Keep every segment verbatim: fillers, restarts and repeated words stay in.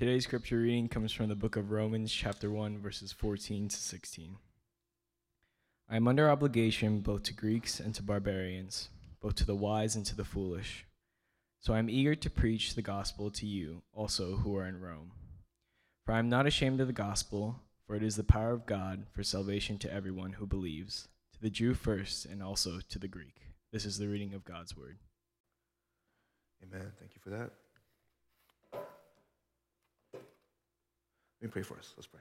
Today's scripture reading comes from the book of Romans, chapter one, verses fourteen to sixteen. I am under obligation both to Greeks and to barbarians, both to the wise and to the foolish. So I am eager to preach the gospel to you also who are in Rome. For I am not ashamed of the gospel, for it is the power of God for salvation to everyone who believes, to the Jew first and also to the Greek. This is the reading of God's word. Amen. Thank you for that. Let me pray for us. Let's pray.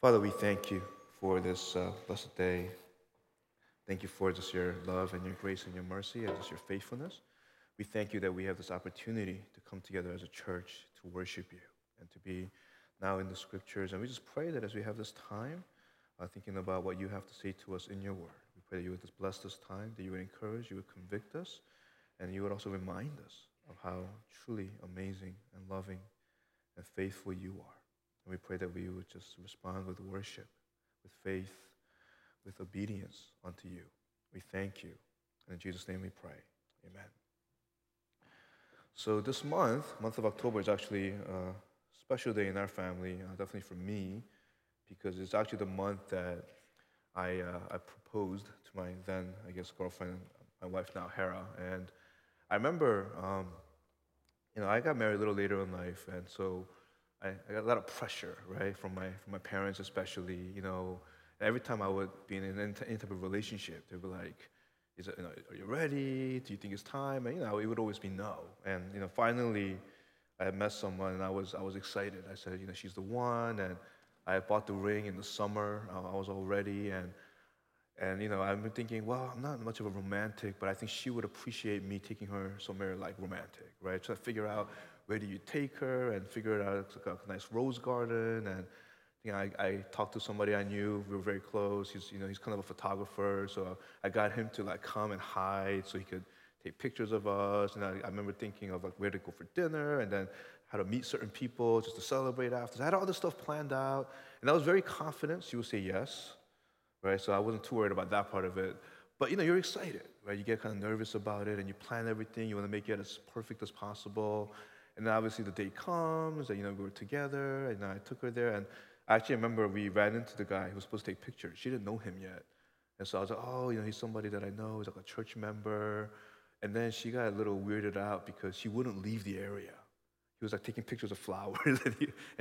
Father, we thank you for this uh, blessed day. Thank you for just your love and your grace and your mercy and just your faithfulness. We thank you that we have this opportunity to come together as a church to worship you and to be now in the scriptures. And we just pray that as we have this time, uh, thinking about what you have to say to us in your word, we pray that you would just bless this time, that you would encourage, you would convict us, and you would also remind us of how truly amazing and loving and faithful you are. And we pray that we would just respond with worship, with faith, with obedience unto you. We thank you. And in Jesus' name we pray. Amen. So this month, month of October, is actually a special day in our family, uh, definitely for me, because it's actually the month that I, uh, I proposed to my then, I guess, girlfriend, my wife now, Hera. And I remember, um, you know, I got married a little later in life, and so I, I got a lot of pressure, right, from my from my parents especially. You know, every time I would be in an, any type of relationship, they were like, "Is it, you know, are you ready? Do you think it's time?" And you know, it would always be no. And you know, finally, I met someone, and I was I was excited. I said, "You know, she's the one." And I bought the ring in the summer. I was all ready, and and you know, I've been thinking, well, I'm not much of a romantic, but I think she would appreciate me taking her somewhere like romantic, right? Try to figure out where do you take her and figure it out. It's like a nice rose garden. And you know, I, I talked to somebody I knew. We were very close. He's, you know, he's kind of a photographer, so I got him to like come and hide so he could take pictures of us. And I, I remember thinking of like where to go for dinner, and then how to meet certain people just to celebrate after. So I had all this stuff planned out, and I was very confident she would say yes, right? So I wasn't too worried about that part of it. But you know, you're excited, right? You get kind of nervous about it, and you plan everything. You want to make it as perfect as possible. And then obviously the day comes, and you know, we were together, and I took her there, and I actually remember we ran into the guy who was supposed to take pictures. She didn't know him yet. And so I was like, oh, you know, he's somebody that I know. He's like a church member. And then she got a little weirded out because she wouldn't leave the area. He was like taking pictures of flowers, and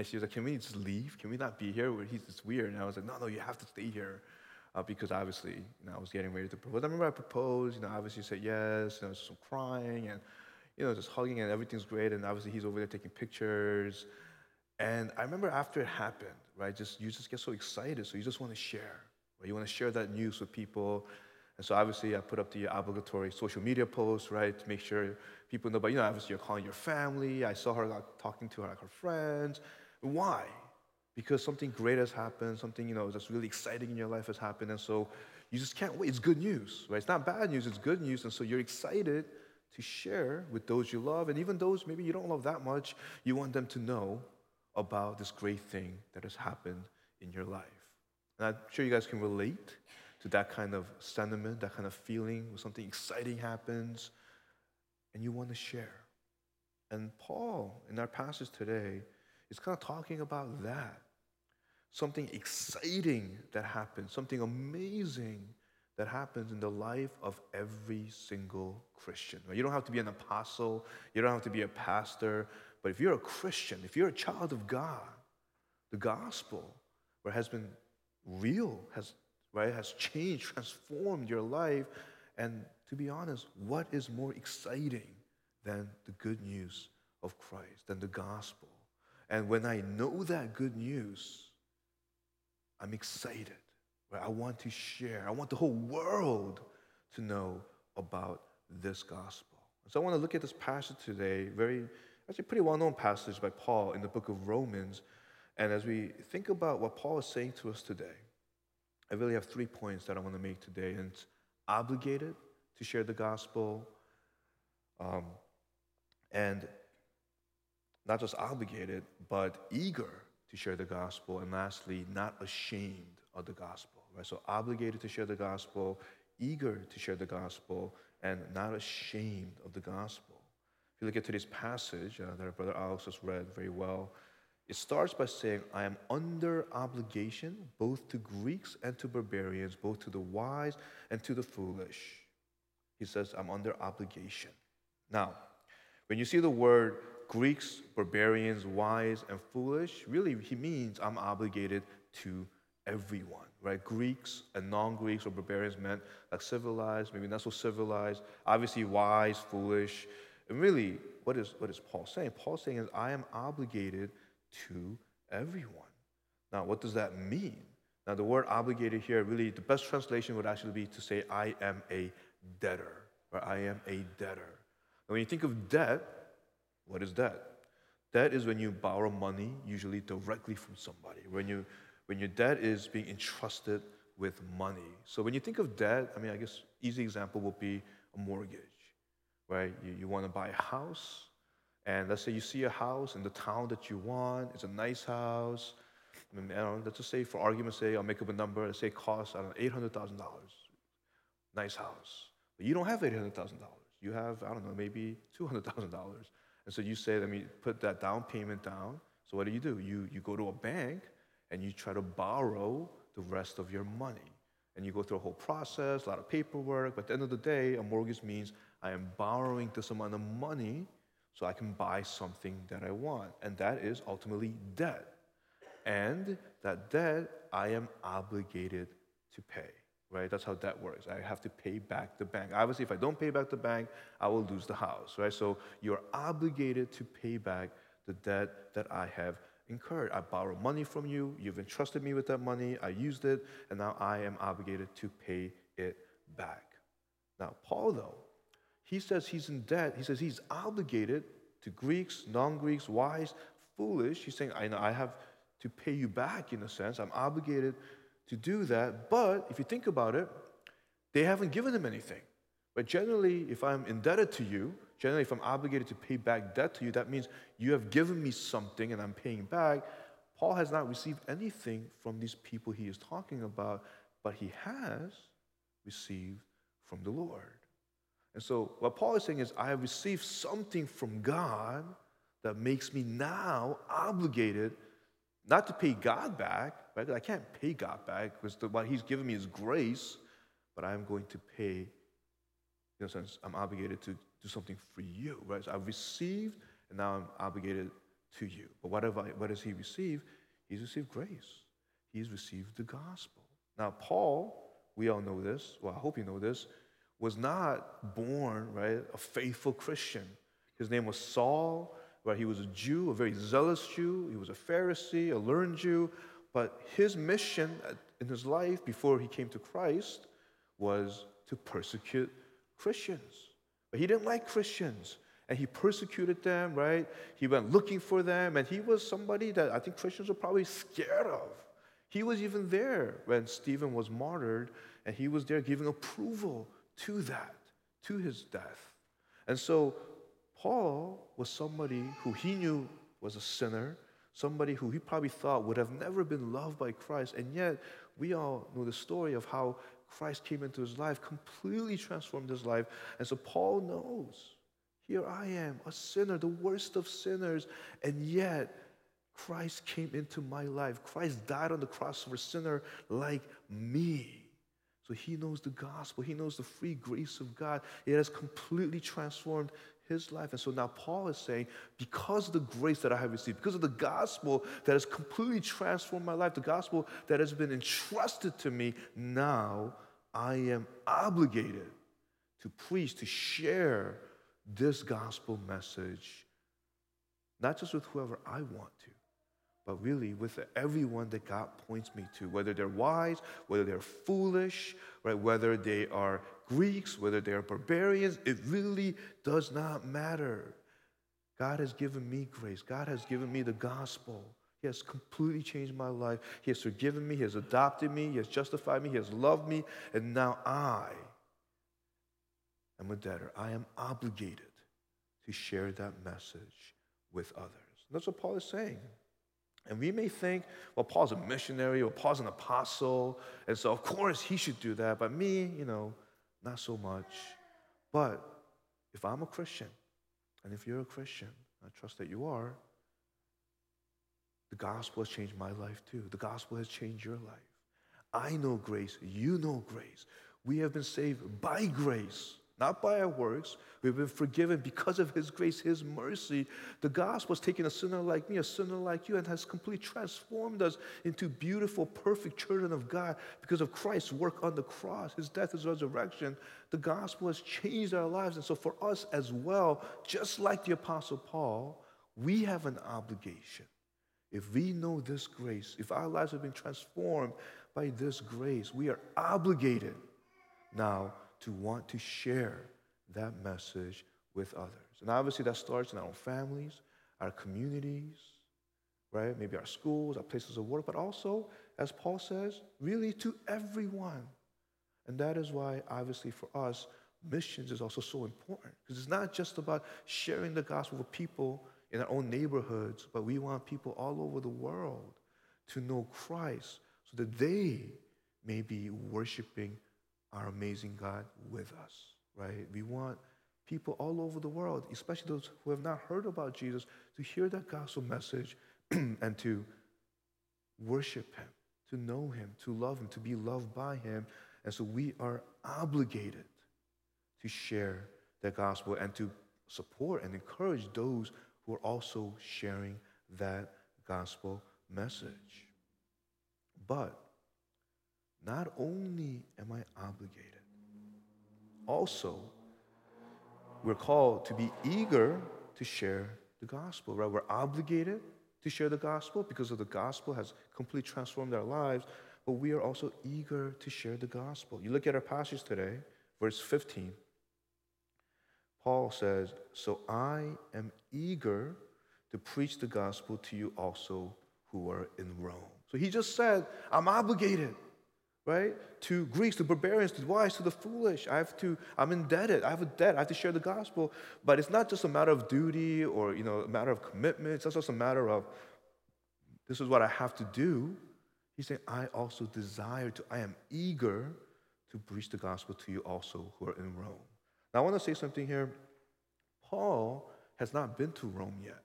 she was like, can we just leave? Can we not be here? He's just weird. And I was like, no, no, you have to stay here. Uh, because obviously, you know, I was getting ready to propose. I remember I proposed, you know, obviously said yes, you know, some crying and, you know, just hugging, and everything's great, and obviously he's over there taking pictures. And I remember after it happened, right, just you just get so excited, so you just want to share, right? You want to share that news with people. And so obviously I put up the obligatory social media post, right, to make sure people know. But, you know, obviously you're calling your family. I saw her like, talking to her, like her friends. Why? Because something great has happened, something, you know, that's really exciting in your life has happened, and so you just can't wait. It's good news, right? It's not bad news, it's good news, and so you're excited to share with those you love, and even those maybe you don't love that much, you want them to know about this great thing that has happened in your life. And I'm sure you guys can relate to that kind of sentiment, that kind of feeling when something exciting happens, and you want to share. And Paul, in our passage today, is kind of talking about that. Something exciting that happens, something amazing that happens in the life of every single Christian. You don't have to be an apostle, you don't have to be a pastor, but if you're a Christian, if you're a child of God, the gospel where has been real, has, right, has changed, transformed your life, and to be honest, what is more exciting than the good news of Christ, than the gospel? And when I know that good news, I'm excited. I want to share. I want the whole world to know about this gospel. So I want to look at this passage today, very, actually pretty well-known passage by Paul in the book of Romans. And as we think about what Paul is saying to us today, I really have three points that I want to make today. And it's obligated to share the gospel, um, and not just obligated, but eager to share the gospel. And lastly, not ashamed of the gospel. Right, so obligated to share the gospel, eager to share the gospel, and not ashamed of the gospel. If you you look into this passage uh, that Brother Alex has read very well, it starts by saying, I am under obligation both to Greeks and to barbarians, both to the wise and to the foolish. He says, I'm under obligation. Now, when you see the word Greeks, barbarians, wise, and foolish, really he means I'm obligated to everyone, right? Greeks and non-Greeks or barbarians meant like civilized, maybe not so civilized, obviously wise, foolish. And really, what is, what is Paul saying? Paul saying is I am obligated to everyone. Now, what does that mean? Now, the word obligated here, really, the best translation would actually be to say I am a debtor, or I am a debtor. Now, when you think of debt, what is debt? Debt is when you borrow money, usually directly from somebody. When you, when your debt is being entrusted with money. So when you think of debt, I mean, I guess easy example would be a mortgage, right? You, you want to buy a house, and let's say you see a house in the town that you want. It's a nice house. I mean, I don't know, let's just say, for argument's sake, I'll make up a number. Let's say it costs, I don't know, eight hundred thousand dollars. Nice house. But you don't have eight hundred thousand dollars. You have, I don't know, maybe two hundred thousand dollars. And so you say, let me put that down payment down. So what do you do? You, you go to a bank, and you try to borrow the rest of your money. And you go through a whole process, a lot of paperwork. But at the end of the day, a mortgage means I am borrowing this amount of money so I can buy something that I want. And that is ultimately debt. And that debt, I am obligated to pay, right? That's how debt works. I have to pay back the bank. Obviously, if I don't pay back the bank, I will lose the house, right? So you're obligated to pay back the debt that I have incurred. I borrowed money from you, you've entrusted me with that money, I used it, and now I am obligated to pay it back. Now, Paul, though, he says he's in debt. He says he's obligated to Greeks, non-Greeks, wise, foolish. He's saying, I know I have to pay you back, in a sense. I'm obligated to do that. But if you think about it, they haven't given him anything. But generally, if I'm indebted to you, generally, if I'm obligated to pay back debt to you, that means you have given me something and I'm paying back. Paul has not received anything from these people he is talking about, but he has received from the Lord. And so what Paul is saying is, I have received something from God that makes me now obligated not to pay God back, right? I can't pay God back because what he's given me is grace, but I'm going to pay, in a sense, I'm obligated to do something for you, right? So I've received, and now I'm obligated to you. But what, have I, what does he receive? He's received grace. He's received the gospel. Now, Paul, we all know this, well, I hope you know this, was not born, right, a faithful Christian. His name was Saul, right? He was a Jew, a very zealous Jew. He was a Pharisee, a learned Jew. But his mission in his life before he came to Christ was to persecute Christians. But he didn't like Christians, and he persecuted them, right? He went looking for them, and he was somebody that I think Christians were probably scared of. He was even there when Stephen was martyred, and he was there giving approval to that, to his death. And so Paul was somebody who he knew was a sinner, somebody who he probably thought would have never been loved by Christ, and yet we all know the story of how Christ came into his life, completely transformed his life. And so Paul knows, here I am, a sinner, the worst of sinners, and yet Christ came into my life. Christ died on the cross for a sinner like me. So he knows the gospel. He knows the free grace of God. It has completely transformed his life. And so now Paul is saying, because of the grace that I have received, because of the gospel that has completely transformed my life, the gospel that has been entrusted to me, now I am obligated to preach, to share this gospel message, not just with whoever I want to, but really with everyone that God points me to, whether they're wise, whether they're foolish, right? Whether they are Greeks, whether they are barbarians, it really does not matter. God has given me grace. God has given me the gospel. He has completely changed my life. He has forgiven me. He has adopted me. He has justified me. He has loved me. And now I am a debtor. I am obligated to share that message with others. And that's what Paul is saying. And we may think, well, Paul's a missionary, or Paul's an apostle, and so of course he should do that, but me, you know, not so much. But if I'm a Christian, And if you're a Christian, I trust that you are, the gospel has changed my life too. The gospel has changed your life. I know grace. You know grace. We have been saved by grace, not by our works. We've been forgiven because of His grace, His mercy. The gospel has taken a sinner like me, a sinner like you, and has completely transformed us into beautiful, perfect children of God because of Christ's work on the cross, His death, His resurrection. The gospel has changed our lives. And so for us as well, just like the Apostle Paul, we have an obligation. If we know this grace, if our lives have been transformed by this grace, we are obligated now to want to share that message with others. And obviously that starts in our own families, our communities, right? Maybe our schools, our places of work, but also, as Paul says, really to everyone. And that is why, obviously, for us, missions is also so important, because it's not just about sharing the gospel with people in our own neighborhoods, but we want people all over the world to know Christ so that they may be worshiping our amazing God with us, right? We want people all over the world, especially those who have not heard about Jesus, to hear that gospel message and to worship Him, to know Him, to love Him, to be loved by Him. And so we are obligated to share that gospel and to support and encourage those who are also sharing that gospel message. But not only am I obligated, also we're called to be eager to share the gospel, right? We're obligated to share the gospel because of the gospel has completely transformed our lives, but we are also eager to share the gospel. You look at our passage today, verse fifteen. Paul says, "So I am eager to preach the gospel to you also who are in Rome." So he just said, I'm obligated, right? To Greeks, to barbarians, to the wise, to the foolish. I have to, I'm indebted. I have a debt. I have to share the gospel. But it's not just a matter of duty or, you know, a matter of commitment. It's not just a matter of, this is what I have to do. He's saying, I also desire to, I am eager to preach the gospel to you also who are in Rome. Now, I want to say something here. Paul has not been to Rome yet.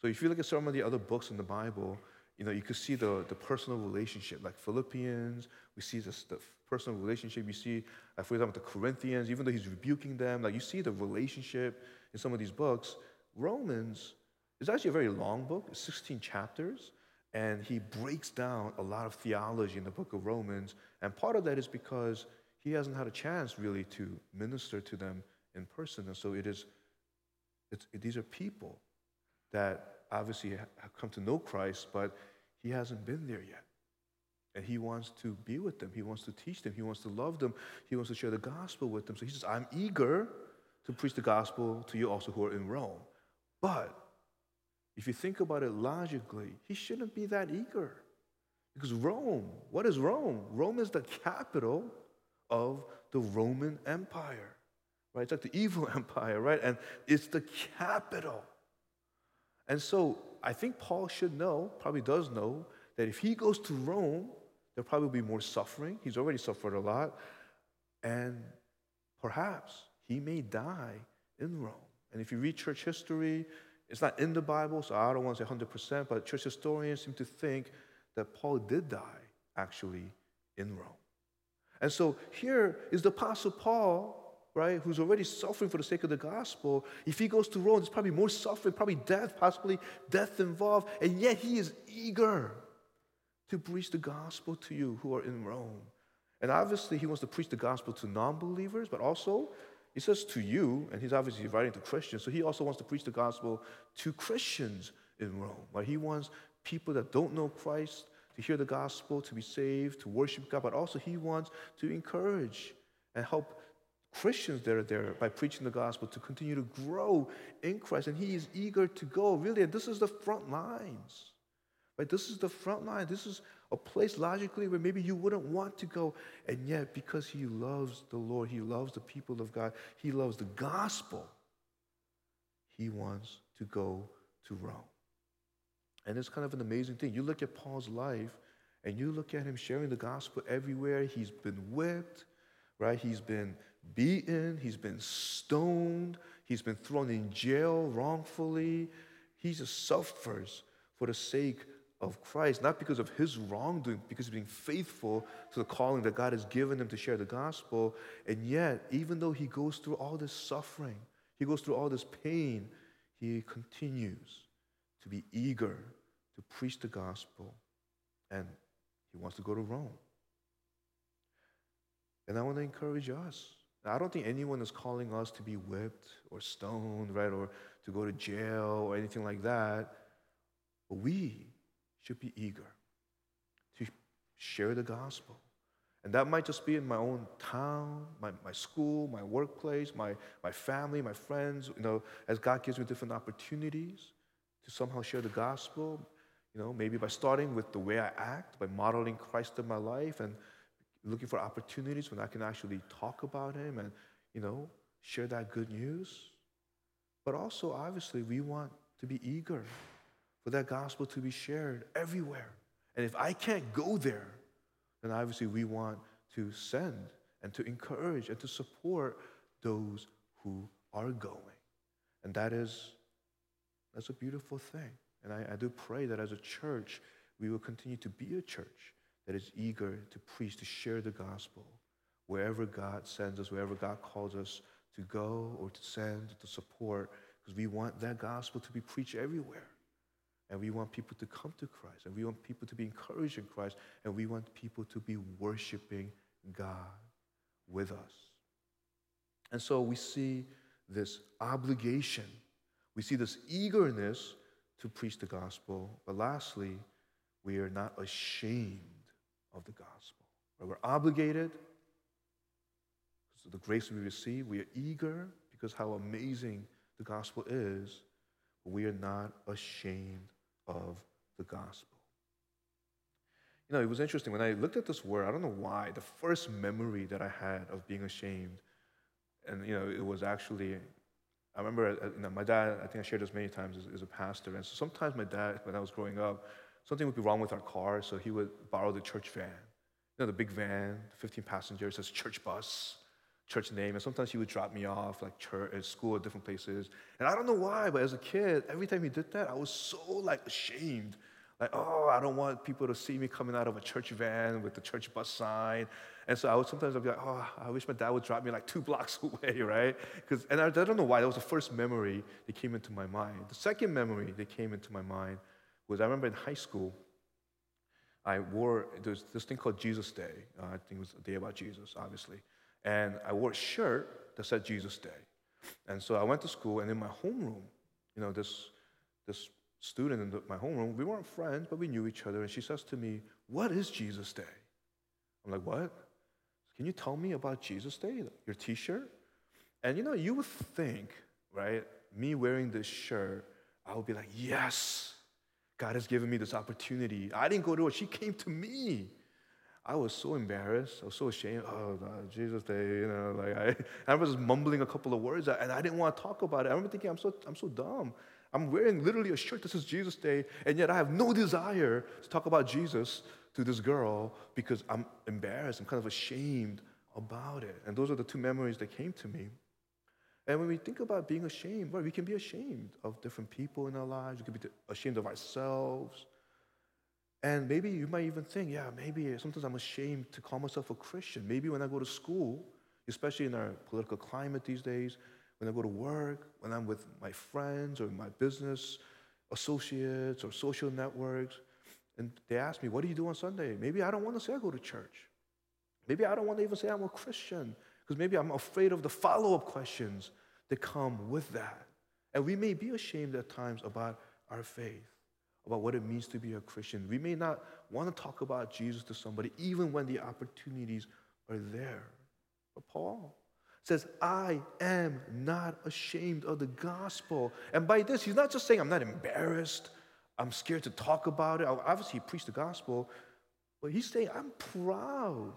So if you look at some of the other books in the Bible, you know, you could see the, the personal relationship, like Philippians. We see this, the personal relationship. You see, like, for example, the Corinthians, even though he's rebuking them, like you see the relationship in some of these books. Romans is actually a very long book. It's sixteen chapters. And he breaks down a lot of theology in the book of Romans. And part of that is because he hasn't had a chance, really, to minister to them in person. And so it is, it's, it, these are people that obviously have come to know Christ, but he hasn't been there yet. And he wants to be with them. He wants to teach them. He wants to love them. He wants to share the gospel with them. So he says, I'm eager to preach the gospel to you also who are in Rome. But if you think about it logically, he shouldn't be that eager. Because Rome, what is Rome? Rome is the capital of the Roman Empire, right? It's like the evil empire, right? And it's the capital. And so I think Paul should know, probably does know, that if he goes to Rome, there'll probably be more suffering. He's already suffered a lot. And perhaps he may die in Rome. And if you read church history, it's not in the Bible, so I don't want to say one hundred percent, but church historians seem to think that Paul did die, actually, in Rome. And so here is the Apostle Paul, right, who's already suffering for the sake of the gospel. If he goes to Rome, there's probably more suffering, probably death, possibly death involved, and yet he is eager to preach the gospel to you who are in Rome. And obviously he wants to preach the gospel to non-believers, but also he says to you, and he's obviously writing to Christians, so he also wants to preach the gospel to Christians in Rome. Right? He wants people that don't know Christ to hear the gospel, to be saved, to worship God, but also he wants to encourage and help Christians that are there by preaching the gospel to continue to grow in Christ. And he is eager to go, really, and this is the front lines, right? This is the front line. This is a place, logically, where maybe you wouldn't want to go, and yet, because he loves the Lord, he loves the people of God, he loves the gospel, he wants to go to Rome. And it's kind of an amazing thing. You look at Paul's life, and you look at him sharing the gospel everywhere. He's been whipped, right? He's been beaten, he's been stoned, he's been thrown in jail wrongfully. He just suffers for the sake of Christ, not because of his wrongdoing, because he's being faithful to the calling that God has given him to share the gospel. And yet, even though he goes through all this suffering, he goes through all this pain, he continues to be eager to preach the gospel, and he wants to go to Rome. And I want to encourage us. Now, I don't think anyone is calling us to be whipped or stoned, right, or to go to jail or anything like that. But we should be eager to share the gospel. And that might just be in my own town, my, my school, my workplace, my, my family, my friends, you know, as God gives me different opportunities to somehow share the gospel, you know, maybe by starting with the way I act, by modeling Christ in my life and looking for opportunities when I can actually talk about him and, you know, share that good news. But also, obviously, we want to be eager for that gospel to be shared everywhere. And if I can't go there, then obviously we want to send and to encourage and to support those who are going. And that is, that's a beautiful thing. And I, I do pray that as a church, we will continue to be a church that is eager to preach, to share the gospel wherever God sends us, wherever God calls us to go or to send, to support, because we want that gospel to be preached everywhere. And we want people to come to Christ, and we want people to be encouraged in Christ, and we want people to be worshiping God with us. And so we see this obligation, we see this eagerness to preach the gospel, but lastly, we are not ashamed of the gospel. We're obligated because of the grace we receive. We are eager because how amazing the gospel is. We are not ashamed of the gospel. You know, it was interesting. When I looked at this word, I don't know why, the first memory that I had of being ashamed, and, you know, it was actually, I remember, you know, my dad, I think I shared this many times, is, is a pastor. And so sometimes my dad, when I was growing up, something would be wrong with our car, so he would borrow the church van. You know, the big van, fifteen passengers, says church bus, church name, and sometimes he would drop me off, like church, at school, at different places. And I don't know why, but as a kid, every time he did that, I was so, like, ashamed. Like, oh, I don't want people to see me coming out of a church van with the church bus sign. And so I would sometimes I'd be like, oh, I wish my dad would drop me, like, two blocks away, right? Because, and I, I don't know why, that was the first memory that came into my mind. The second memory that came into my mind was, I remember in high school, I wore, there was this thing called Jesus Day. Uh, I think it was a day about Jesus, obviously. And I wore a shirt that said Jesus Day. And so I went to school, and in my homeroom, you know, this this student in the, my homeroom, we weren't friends, but we knew each other, and she says to me, "What is Jesus Day?" I'm like, "What? Can you tell me about Jesus Day, your T-shirt?" And, you know, you would think, right, me wearing this shirt, I would be like, yes, God has given me this opportunity. I didn't go to her. She came to me. I was so embarrassed. I was so ashamed. Oh, no, Jesus Day, you know, like I, I was just mumbling a couple of words, and I didn't want to talk about it. I remember thinking, I'm so, I'm so dumb. I'm wearing literally a shirt that says Jesus Day, and yet I have no desire to talk about Jesus to this girl because I'm embarrassed. I'm kind of ashamed about it. And those are the two memories that came to me. And when we think about being ashamed, well, we can be ashamed of different people in our lives. We can be ashamed of ourselves. And maybe you might even think, yeah, maybe sometimes I'm ashamed to call myself a Christian. Maybe when I go to school, especially in our political climate these days, when I go to work, when I'm with my friends or my business associates or social networks, and they ask me, what do you do on Sunday? Maybe I don't want to say I go to church. Maybe I don't want to even say I'm a Christian, because maybe I'm afraid of the follow-up questions that come with that. And we may be ashamed at times about our faith, about what it means to be a Christian. We may not want to talk about Jesus to somebody, even when the opportunities are there. But Paul says, I am not ashamed of the gospel. And by this, he's not just saying, I'm not embarrassed, I'm scared to talk about it. Obviously, he preached the gospel, but he's saying, I'm proud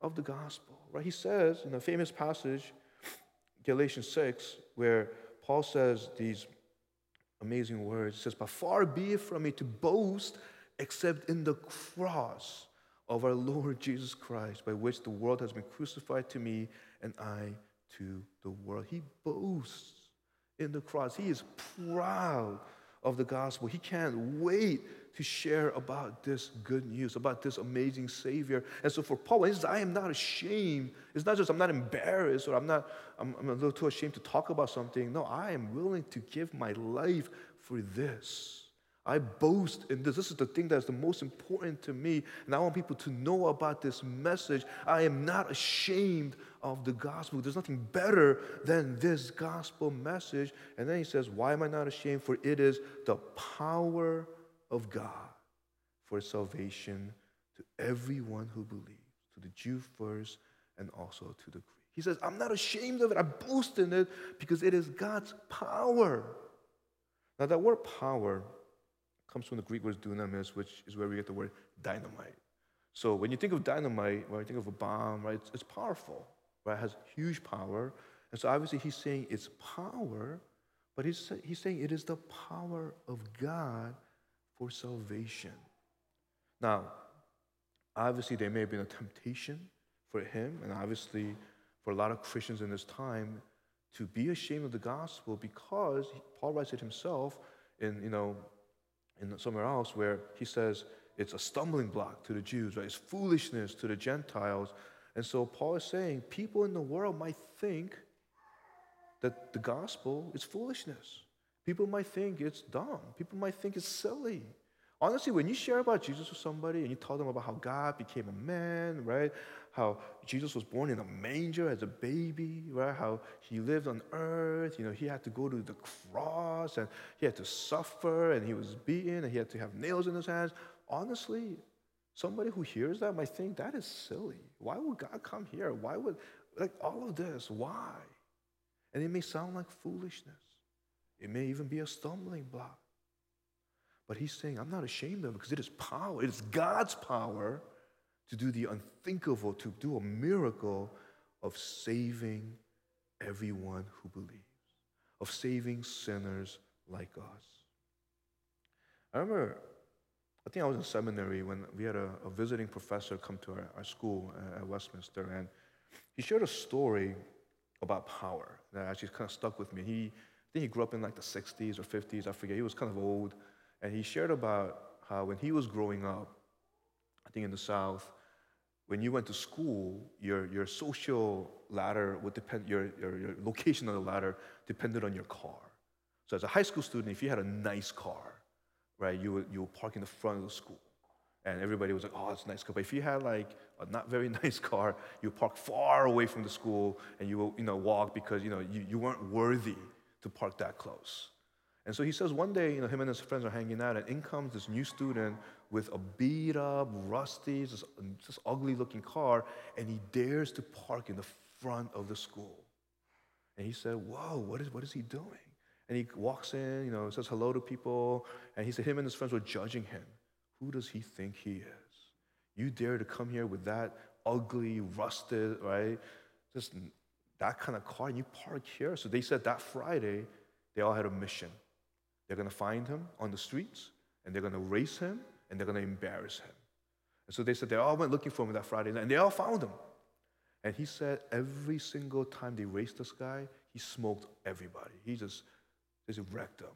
of the gospel, right? He says in a famous passage, Galatians six, where Paul says these amazing words. He says, but far be it from me to boast except in the cross of our Lord Jesus Christ, by which the world has been crucified to me and I to the world. He boasts in the cross. He is proud of the gospel. He can't wait to share about this good news, about this amazing Savior. And so for Paul, he says, I am not ashamed. It's not just I'm not embarrassed or I'm not, I'm, I'm a little too ashamed to talk about something. No, I am willing to give my life for this. I boast in this. This is the thing that is the most important to me. And I want people to know about this message. I am not ashamed of the gospel. There's nothing better than this gospel message. And then he says, why am I not ashamed? For it is the power of God for salvation to everyone who believes, to the Jew first and also to the Greek. He says, I'm not ashamed of it. I boast in it because it is God's power. Now that word power comes from the Greek word dunamis, which is where we get the word dynamite. So when you think of dynamite, when you think of a bomb, right, it's, it's powerful, right? It has huge power. And so obviously he's saying it's power, but he's, he's saying it is the power of God for salvation. Now, obviously there may have been a temptation for him, and obviously for a lot of Christians in this time, to be ashamed of the gospel because Paul writes it himself in, you know, in somewhere else where he says it's a stumbling block to the Jews, right? It's foolishness to the Gentiles. And so Paul is saying people in the world might think that the gospel is foolishness. People might think it's dumb. People might think it's silly. Honestly, when you share about Jesus with somebody and you tell them about how God became a man, right? How Jesus was born in a manger as a baby, right? How he lived on earth, you know, he had to go to the cross and he had to suffer and he was beaten and he had to have nails in his hands. Honestly, somebody who hears that might think that is silly. Why would God come here? Why would, like all of this, why? And it may sound like foolishness. It may even be a stumbling block. But he's saying, I'm not ashamed of it because it is power. It is God's power to do the unthinkable, to do a miracle of saving everyone who believes, of saving sinners like us. I remember, I think I was in seminary when we had a, a visiting professor come to our, our school at Westminster, and he shared a story about power that actually kind of stuck with me. He, I think he grew up in like the sixties or fifties, I forget. He was kind of old. And he shared about how when he was growing up, I think in the South, when you went to school, your, your social ladder would depend, your, your, your location on the ladder depended on your car. So as a high school student, if you had a nice car, right, you would, you would park in the front of the school. And everybody was like, oh, it's a nice car. But if you had like a not very nice car, you park far away from the school and you would, you know, walk because, you know, you, you weren't worthy to park that close. And so he says one day, you know, him and his friends are hanging out, and in comes this new student with a beat-up, rusty, this, this ugly-looking car, and he dares to park in the front of the school. And he said, whoa, what is, what is he doing? And he walks in, you know, says hello to people, and he said him and his friends were judging him. Who does he think he is? You dare to come here with that ugly, rusted, right, just that kind of car, and you park here? So they said that Friday, they all had a mission. They're going to find him on the streets, and they're going to race him, and they're going to embarrass him. And so they said they all went looking for him that Friday night, and they all found him. And he said every single time they raced this guy, he smoked everybody. He just, just wrecked them.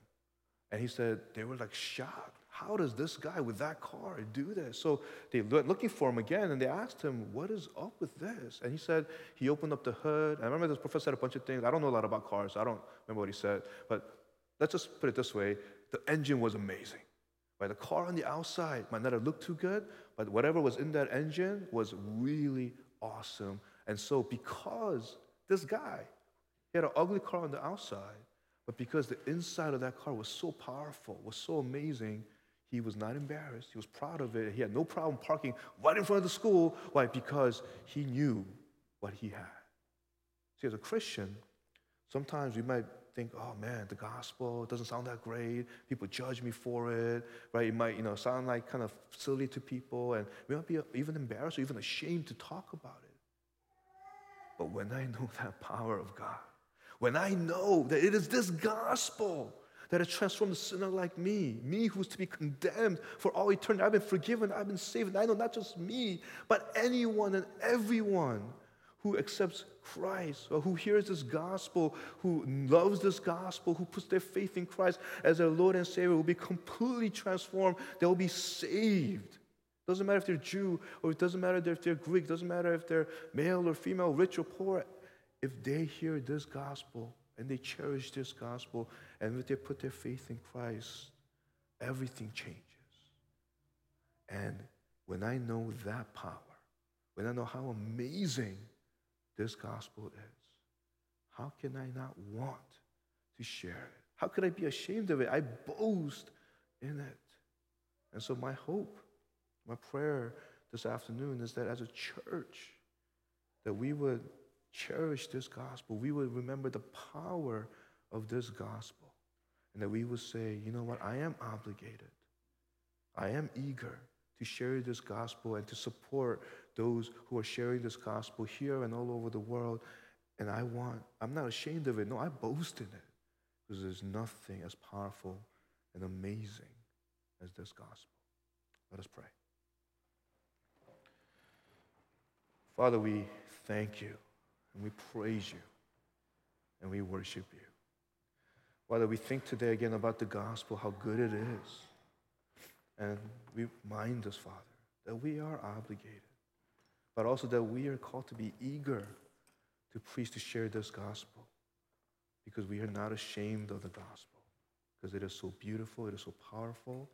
And he said they were like shocked. How does this guy with that car do this? So they went looking for him again, and they asked him, what is up with this? And he said he opened up the hood. And I remember this professor said a bunch of things. I don't know a lot about cars. So I don't remember what he said, but let's just put it this way. The engine was amazing. Right? The car on the outside might not have looked too good, but whatever was in that engine was really awesome. And so because this guy, he had an ugly car on the outside, but because the inside of that car was so powerful, was so amazing, he was not embarrassed. He was proud of it. He had no problem parking right in front of the school. Why? Because he knew what he had. See, as a Christian, sometimes we might think, oh man, the gospel doesn't sound that great. People judge me for it, right? It might, you know, sound like kind of silly to people, and we might be even embarrassed or even ashamed to talk about it. But when I know that power of God, when I know that it is this gospel that had transformed a sinner like me, me who's to be condemned for all eternity. I've been forgiven, I've been saved, and I know not just me, but anyone and everyone who accepts Christ, or who hears this gospel, who loves this gospel, who puts their faith in Christ as their Lord and Savior will be completely transformed. They will be saved. Doesn't matter if they're Jew, or it doesn't matter if they're Greek, doesn't matter if they're male or female, rich or poor. If they hear this gospel and they cherish this gospel and if they put their faith in Christ, everything changes. And when I know that power, when I know how amazing this gospel is, how can I not want to share it? How could I be ashamed of it? I boast in it. And so my hope, my prayer this afternoon is that as a church, that we would cherish this gospel, we would remember the power of this gospel, and that we would say, you know what, I am obligated. I am eager to share this gospel and to support those who are sharing this gospel here and all over the world. And I want, I'm not ashamed of it. No, I boast in it because there's nothing as powerful and amazing as this gospel. Let us pray. Father, we thank you, and we praise you, and we worship you. Father, we think today again about the gospel, how good it is. And we remind us, Father, that we are obligated, but also that we are called to be eager to preach, to share this gospel, because we are not ashamed of the gospel, because it is so beautiful, it is so powerful,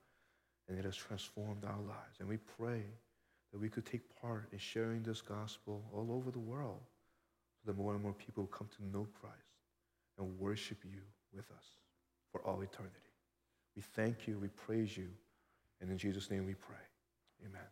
and it has transformed our lives. And we pray that we could take part in sharing this gospel all over the world, so that more and more people will come to know Christ and worship you with us for all eternity. We thank you, we praise you, and in Jesus' name we pray. Amen.